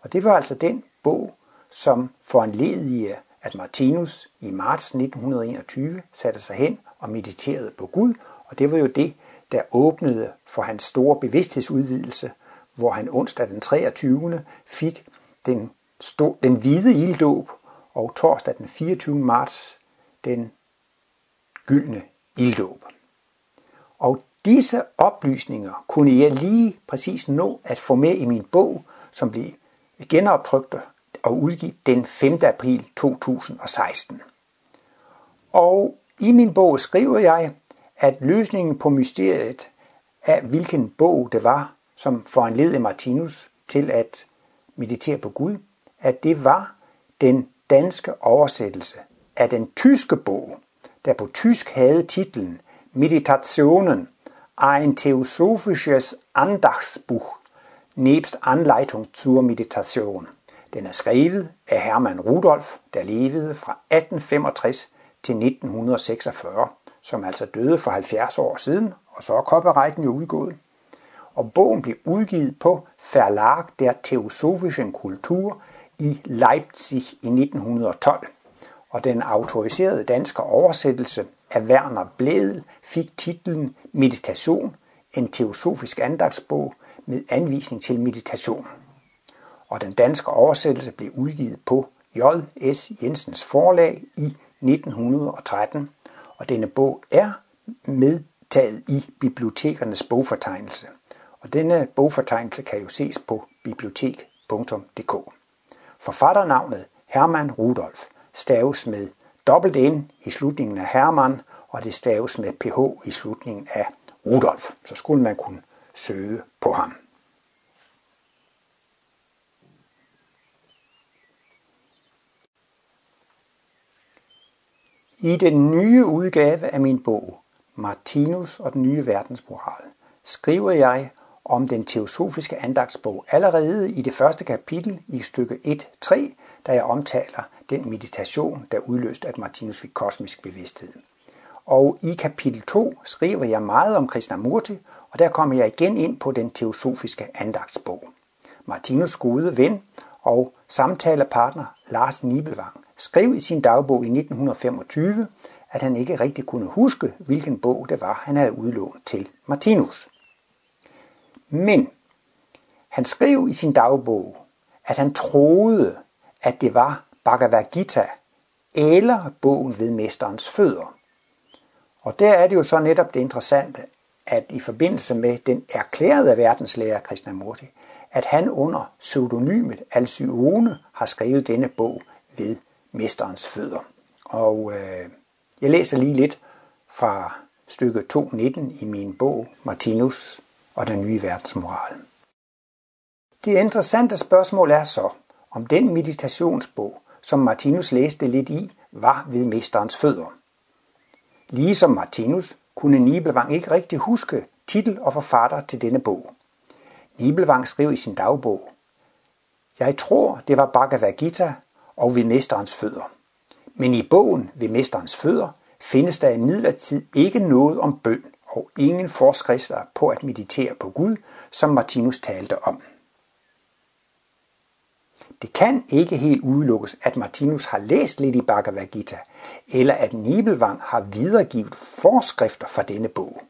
Og det var altså den bog, som foranledigede, at Martinus i marts 1921 satte sig hen og mediterede på Gud, og det var jo det, der åbnede for hans store bevidsthedsudvidelse, hvor han onsdag den 23. fik den hvide ilddåb, og torsdag den 24. marts den gyldne ilddåb. Og disse oplysninger kunne jeg lige præcis nå at få med i min bog, som blev genoptrykt og udgivet den 5. april 2016. Og i min bog skriver jeg, at løsningen på mysteriet af hvilken bog det var, som foranledede Martinus til at meditere på Gud, at det var den danske oversættelse af den tyske bog, der på tysk havde titlen Meditationen, ein theosophisches Andachtsbuch, nebst Anleitung zur Meditation. Den er skrevet af Hermann Rudolph, der levede fra 1865 til 1946, som altså døde for 70 år siden, og så er copyrighten jo udgået. Og bogen blev udgivet på Verlag der Theosophischen Kultur i Leipzig i 1912. Og den autoriserede danske oversættelse af Werner Bledel fik titlen Meditation, en teosofisk andagsbog med anvisning til meditation. Og den danske oversættelse blev udgivet på J.S. Jensens forlag i 1913, og denne bog er medtaget i bibliotekernes bogfortegnelse. Og denne bogfortegnelse kan jo ses på bibliotek.dk. Forfatternavnet Hermann Rudolph staves med dobbelt N i slutningen af Hermann, og det staves med PH i slutningen af Rudolf. Så skulle man kunne søge på ham. I den nye udgave af min bog, Martinus og den nye verdensmoral, skriver jeg om den teosofiske andagtsbog allerede i det første kapitel i stykke 1.3, da jeg omtaler den meditation, der udløste, at Martinus fik kosmisk bevidsthed. Og i kapitel 2 skriver jeg meget om Krishnamurti, og der kommer jeg igen ind på den teosofiske andagtsbog. Martinus' gode ven og samtalepartner Lars Nibelvang skrev i sin dagbog i 1925, at han ikke rigtig kunne huske, hvilken bog det var, han havde udlånt til Martinus. Men han skrev i sin dagbog, at han troede, at det var Bhagavad Gita eller bogen Ved mesterens fødder. Og der er det jo så netop det interessante, at i forbindelse med den erklærede verdenslærer Krishnamurti, at han under pseudonymet Alcyone har skrevet denne bog Ved mesterens fødder. Og jeg læser lige lidt fra stykke 2.19 i min bog Martinus og den nye verdensmoral. Det interessante spørgsmål er så, om den meditationsbog, som Martinus læste lidt i, var Ved mesterens fødder. Ligesom Martinus kunne Nibelvang ikke rigtig huske titel og forfatter til denne bog. Nibelvang skrev i sin dagbog, jeg tror, det var Bhagavad Gita og Ved mesterens fødder. Men i bogen Ved mesterens fødder findes der imidlertid ikke noget om bøn og ingen forskrifter på at meditere på Gud, som Martinus talte om. Det kan ikke helt udelukkes, at Martinus har læst lidt i Bhagavad Gita, eller at Nibelvang har videregivet forskrifter fra denne bog.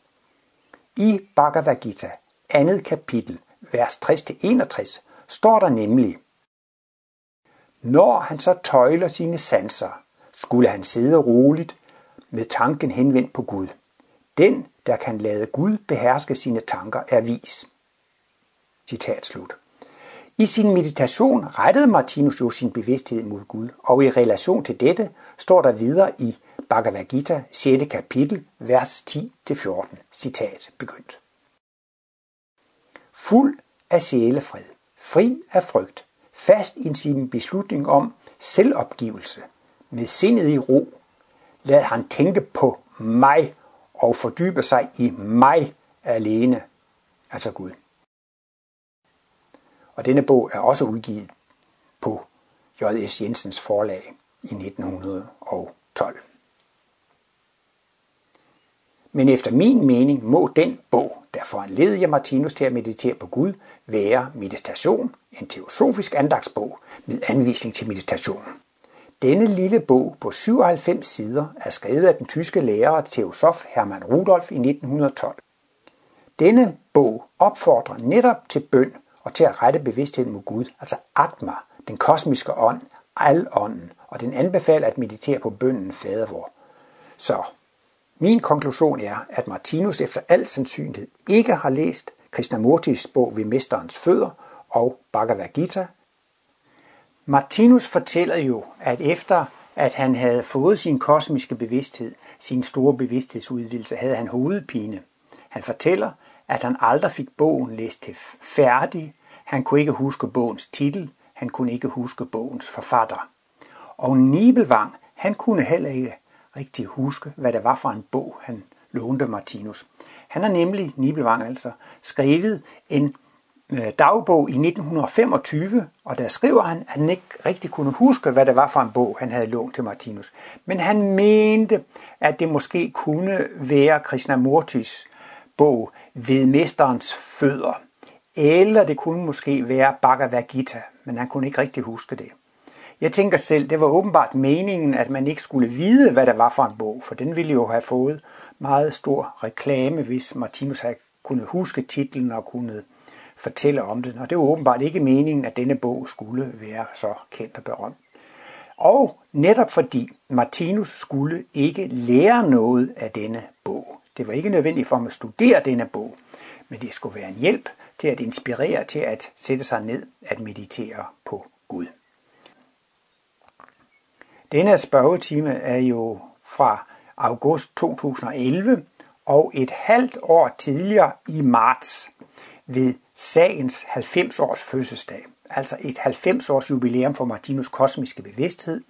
I Bhagavad Gita, andet kapitel, vers 60-61, står der nemlig, når han så tøjler sine sanser, skulle han sidde roligt med tanken henvendt på Gud. Den, der kan lade Gud beherske sine tanker, er vis. Citat slut. I sin meditation rettede Martinus jo sin bevidsthed mod Gud, og i relation til dette står der videre i Bhagavad Gita 6. kapitel, vers 10-14, citat begyndt. Fuld af sjælefred, fri af frygt, fast i sin beslutning om selvopgivelse, med sindet i ro, lad han tænke på mig og fordybe sig i mig alene, altså Gud. Og denne bog er også udgivet på J.S. Jensens forlag i 1912. Men efter min mening må den bog, der foranledede jeg Martinus til at meditere på Gud være Meditation, en teosofisk andagsbog med anvisning til meditation. Denne lille bog på 97 sider er skrevet af den tyske lærer og teosof Hermann Rudolph i 1912. Denne bog opfordrer netop til bøn og til at rette bevidstheden mod Gud, altså Atma, den kosmiske ånd, al-ånden, og den anbefaler at meditere på bønnen Fadervor. Så min konklusion er, at Martinus efter al sandsynlighed ikke har læst Krishnamurtis bog Ved mesterens fødder og Bhagavad Gita. Martinus fortæller jo, at efter at han havde fået sin kosmiske bevidsthed, sin store bevidsthedsudvidelse, havde han hovedpine. Han fortæller, at han aldrig fik bogen læst til færdig. Han kunne ikke huske bogens titel. Han kunne ikke huske bogens forfatter. Og Nibelvang, han kunne heller ikke rigtig huske, hvad det var for en bog, han lånte Martinus. Han har nemlig, Nibelvang altså, skrevet en dagbog i 1925, og der skriver han, at han ikke rigtig kunne huske, hvad det var for en bog, han havde lånt til Martinus. Men han mente, at det måske kunne være Krishnamurtis bog Ved mesterens fødder, eller det kunne måske være Bhagavad Gita, men han kunne ikke rigtig huske det. Jeg tænker selv, det var åbenbart meningen, at man ikke skulle vide, hvad der var for en bog, for den ville jo have fået meget stor reklame, hvis Martinus havde kunnet huske titlen og kunne fortælle om den. Og det var åbenbart ikke meningen, at denne bog skulle være så kendt og berømt. Og netop fordi Martinus skulle ikke lære noget af denne bog. Det var ikke nødvendigt for ham at studere denne bog, men det skulle være en hjælp til at inspirere til at sætte sig ned at meditere på Gud. Denne spørgetime er jo fra august 2011 og et halvt år tidligere i marts ved sagens 90-års fødselsdag, altså et 90-års jubilæum for Martinus' kosmiske bevidsthed,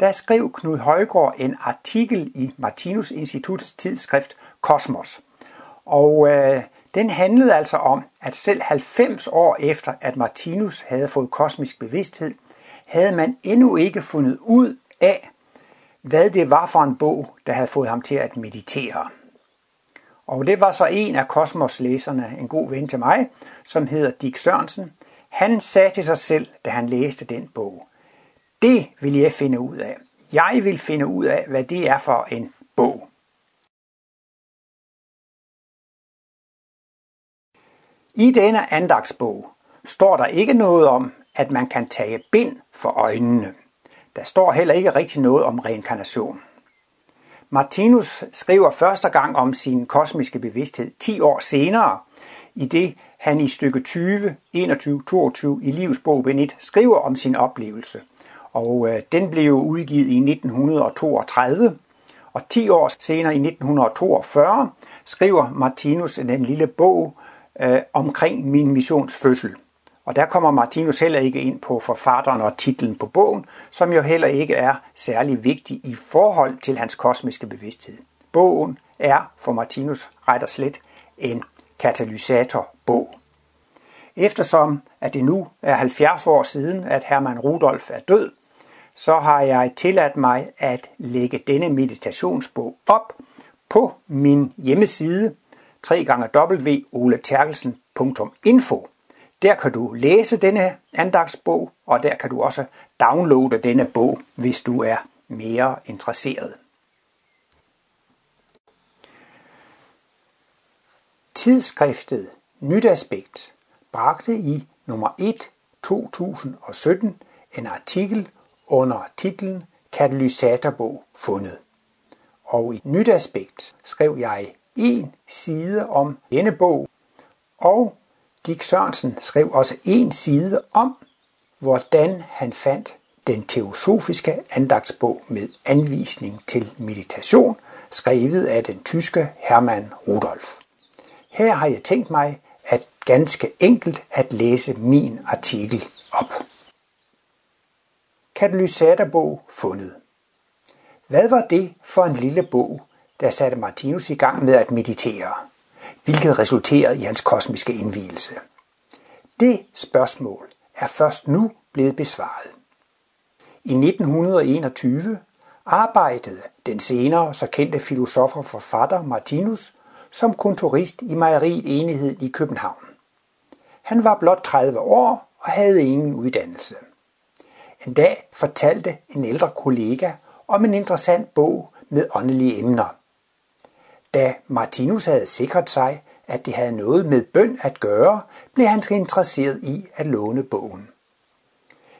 der skrev Knud Højgaard en artikel i Martinus Instituts tidsskrift Kosmos. Og den handlede altså om, at selv 90 år efter, at Martinus havde fået kosmisk bevidsthed, havde man endnu ikke fundet ud af, hvad det var for en bog, der havde fået ham til at meditere. Og det var så en af Kosmos-læserne, en god ven til mig, som hedder Dick Sørensen. Han sagde til sig selv, da han læste den bog: det vil jeg finde ud af. Jeg vil finde ud af, hvad det er for en bog. I denne andagsbog står der ikke noget om, at man kan tage bind for øjnene. Der står heller ikke rigtig noget om reinkarnation. Martinus skriver første gang om sin kosmiske bevidsthed 10 år senere, i det han i stykke 20, 21, 22 i Livsbogen 1 skriver om sin oplevelse. Og den blev udgivet i 1932, og 10 år senere i 1942 skriver Martinus den lille bog Omkring min missionsfødsel. Og der kommer Martinus heller ikke ind på forfatteren og titlen på bogen, som jo heller ikke er særlig vigtig i forhold til hans kosmiske bevidsthed. Bogen er for Martinus ret og slet en katalysatorbog. Eftersom at det nu er 70 år siden, at Hermann Rudolph er død, så har jeg tilladt mig at lægge denne meditationsbog op på min hjemmeside www.oleterkelsen.info. Der kan du læse denne andagsbog, og der kan du også downloade denne bog, hvis du er mere interesseret. Tidsskriftet Nyt Aspekt bragte i nummer 1 2017 en artikel under titlen Katalysatorbog fundet. Og i Nyt Aspekt skrev jeg en side om denne bog, og Dick Sørensen skrev også en side om, hvordan han fandt den teosofiske andagsbog med anvisning til meditation, skrevet af den tyske Hermann Rudolph. Her har jeg tænkt mig at ganske enkelt at læse min artikel op. Katalysaterbog fundet. Hvad var det for en lille bog, der satte Martinus i gang med at meditere, hvilket resulterede i hans kosmiske indvielse? Det spørgsmål er først nu blevet besvaret. I 1921 arbejdede den senere så kendte filosof og forfatter Martinus som kontorist i Mejeriet Enighed i København. Han var blot 30 år og havde ingen uddannelse. En dag fortalte en ældre kollega om en interessant bog med åndelige emner. Da Martinus havde sikret sig, at det havde noget med bøn at gøre, blev han interesseret i at låne bogen.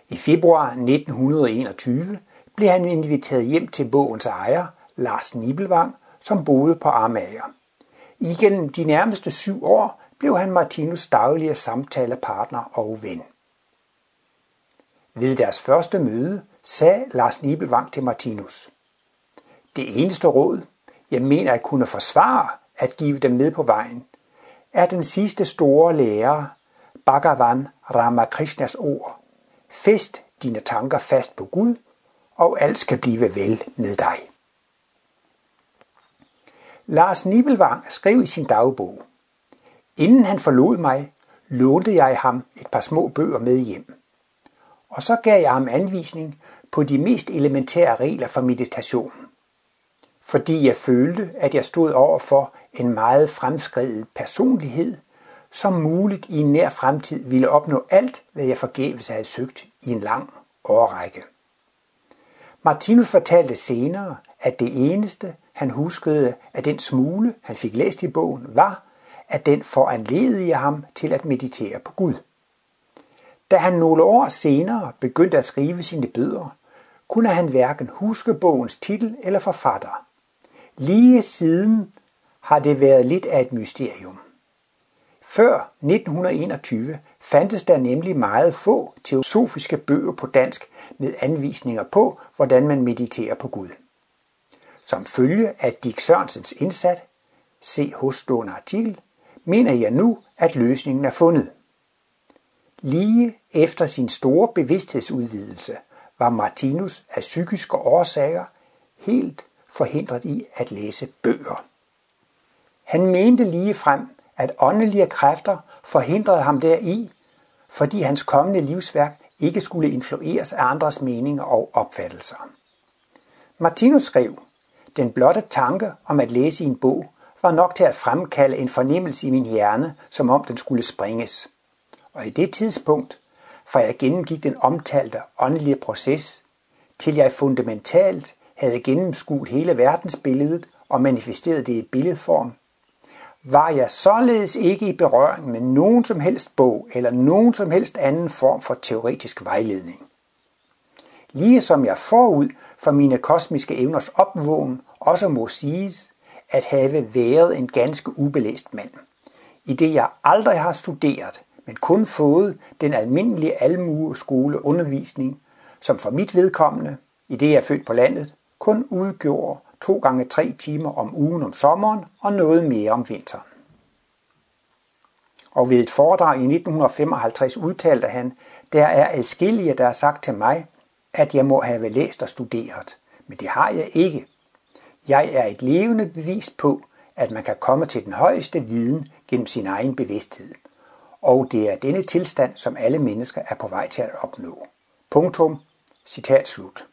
I februar 1921 blev han inviteret hjem til bogens ejer, Lars Nibelvang, som boede på Amager. Igennem de nærmeste 7 år blev han Martinus' daglige samtalepartner og ven. Ved deres første møde sagde Lars Nibelvang til Martinus: "Det eneste råd, jeg mener at kunne forsvare at give dem med på vejen, er den sidste store lærer, Bhagavan Ramakrishnas ord: Fæst dine tanker fast på Gud, og alt skal blive vel med dig." Lars Nibelvang skrev i sin dagbog: "Inden han forlod mig, lånte jeg ham et par små bøger med hjem. Og så gav jeg ham anvisning på de mest elementære regler for meditation, fordi jeg følte, at jeg stod over for en meget fremskreden personlighed, som muligt i en nær fremtid ville opnå alt, hvad jeg forgæves havde søgt i en lang årrække." Martinus fortalte senere, at det eneste, han huskede af den smule, han fik læst i bogen, var, at den foranledede ham til at meditere på Gud. Da han nogle år senere begyndte at skrive sine bøger, kunne han hverken huske bogens titel eller forfatter. Lige siden har det været lidt af et mysterium. Før 1921 fandtes der nemlig meget få teosofiske bøger på dansk med anvisninger på, hvordan man mediterer på Gud. Som følge af Dick Sørensens indsats, se hovedstående artikel, mener jeg nu, at løsningen er fundet. Lige efter sin store bevidsthedsudvidelse var Martinus af psykiske årsager helt forhindret i at læse bøger. Han mente ligefrem, at åndelige kræfter forhindrede ham deri, fordi hans kommende livsværk ikke skulle influeres af andres meninger og opfattelser. Martinus skrev: "Den blotte tanke om at læse i en bog var nok til at fremkalde en fornemmelse i min hjerne, som om den skulle springes. Og i det tidspunkt, fra jeg gennemgik den omtalte åndelige proces, til jeg fundamentalt havde gennemskuet hele verdensbilledet og manifesteret det i billedform, var jeg således ikke i berøring med nogen som helst bog eller nogen som helst anden form for teoretisk vejledning. Ligesom jeg forud for mine kosmiske evners opvågen også må siges at have været en ganske ubelæst mand, i det jeg aldrig har studeret, men kun fået den almindelige almueskoleundervisning, som for mit vedkommende, i det jeg er født på landet, kun udgjorde 2 gange 3 timer om ugen om sommeren og noget mere om vinteren." Og ved et foredrag i 1955 udtalte han: "Der er adskillige, der har sagt til mig, at jeg må have læst og studeret, men det har jeg ikke. Jeg er et levende bevis på, at man kan komme til den højeste viden gennem sin egen bevidsthed. Og det er denne tilstand, som alle mennesker er på vej til at opnå." Punktum. Citat slut.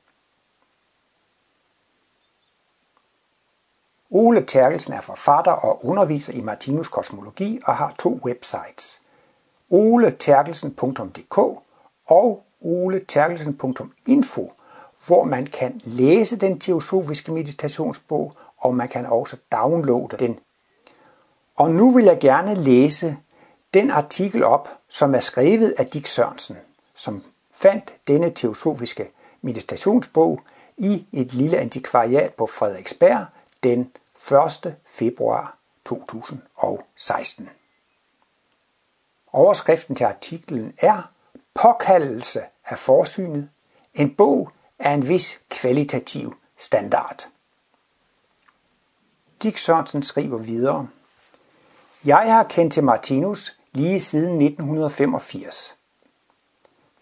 Ole Terkelsen er forfatter og underviser i Martinus' kosmologi og har 2 websites. oleterkelsen.dk og oleterkelsen.info, hvor man kan læse den teosofiske meditationsbog, og man kan også downloade den. Og nu vil jeg gerne læse den artikel op, som er skrevet af Dick Sørensen, som fandt denne teosofiske meditationsbog i et lille antikvariat på Frederiksberg den 1. februar 2016. Overskriften til artiklen er "Påkaldelse af forsynet. En bog af en vis kvalitativ standard." Dick Sørensen skriver videre: "Jeg har kendt til Martinus lige siden 1985.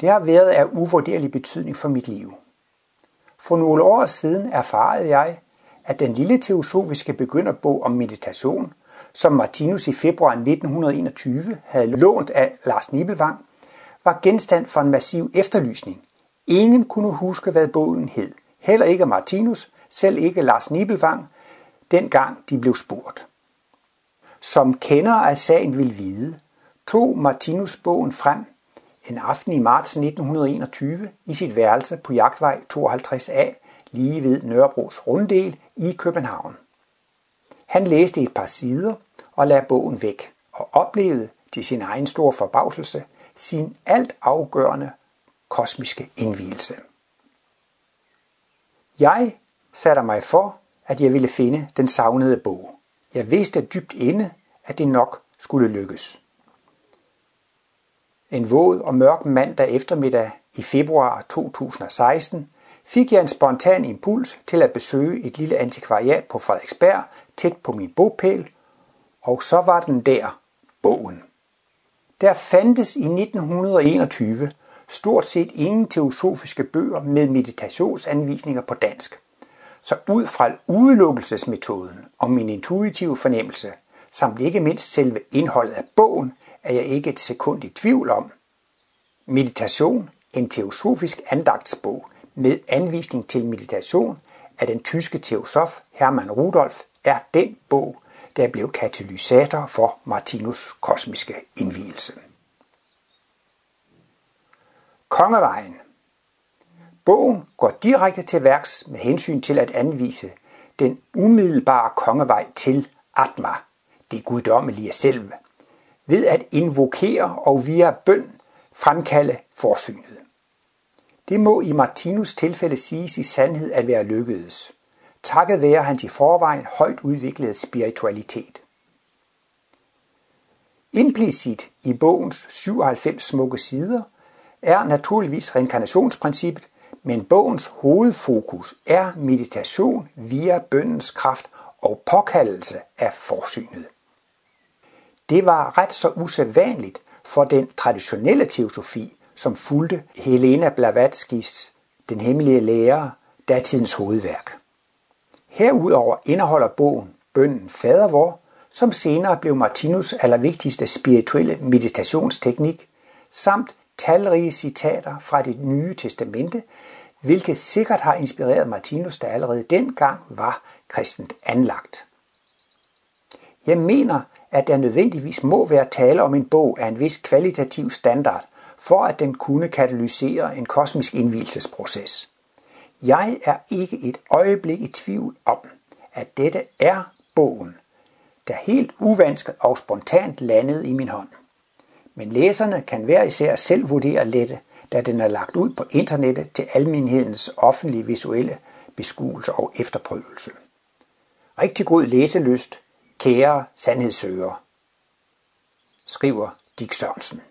Det har været af uvurderlig betydning for mit liv. For nogle år siden erfarede jeg, at den lille teosofiske begynderbog om meditation, som Martinus i februar 1921 havde lånt af Lars Nibelvang, var genstand for en massiv efterlysning. Ingen kunne huske, hvad bogen hed. Heller ikke Martinus, selv ikke Lars Nibelvang, dengang de blev spurgt. som kendere af sagen ville vide, tog Martinus bogen frem en aften i marts 1921 i sit værelse på Jagtvej 52A, lige ved Nørrebros runddel i København. Han læste et par sider og lagde bogen væk og oplevede til sin egen store forbavselse sin alt afgørende kosmiske indvielse. Jeg satte mig for, at jeg ville finde den savnede bog. Jeg vidste dybt inde, at det nok skulle lykkes. En våd og mørk mandag eftermiddag i februar 2016 fik jeg en spontan impuls til at besøge et lille antikvariat på Frederiksberg tæt på min bogpæl, og så var den der, bogen. Der fandtes i 1921 stort set ingen teosofiske bøger med meditationsanvisninger på dansk. Så ud fra udelukkelsesmetoden og min intuitive fornemmelse, samt ikke mindst selve indholdet af bogen, er jeg ikke et sekund i tvivl om. Meditation, en teosofisk andagtsbog med anvisning til meditation af den tyske teosof Hermann Rudolph, er den bog, der blev katalysator for Martinus' kosmiske indvielse. Kongevejen. Bogen går direkte til værks med hensyn til at anvise den umiddelbare kongevej til Atma, det guddommelige selv, ved at invokere og via bøn fremkalde forsynet. Det må i Martinus' tilfælde siges i sandhed at være lykkedes, takket være hans i forvejen højt udviklede spiritualitet. Implicit i bogens 97 smukke sider er naturligvis reinkarnationsprincippet, men bogens hovedfokus er meditation via bønnens kraft og påkaldelse af forsynet. Det var ret så usædvanligt for den traditionelle teosofi, som fulgte Helena Blavatskys Den hemmelige lærer, datidens hovedværk. Herudover indeholder bogen bønnen Fadervor, som senere blev Martinus' allervigtigste spirituelle meditationsteknik, samt talrige citater fra Det Nye Testamente, hvilket sikkert har inspireret Martinus, der allerede dengang var kristent anlagt. Jeg mener, at der nødvendigvis må være tale om en bog af en vis kvalitativ standard, for at den kunne katalysere en kosmisk indvielsesproces. Jeg er ikke et øjeblik i tvivl om, at dette er bogen, der helt uvansket og spontant landede i min hånd. Men læserne kan hver især selv vurdere dette, da den er lagt ud på internettet til almenhedens offentlige visuelle beskuelse og efterprøvelse. Rigtig god læselyst, kære sandhedssøgere, skriver Dick Sørensen.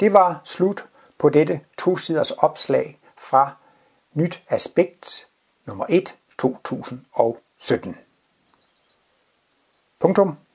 Det var slut på dette 2-siders opslag fra Nyt Aspekt nummer 1, 2017. Punktum.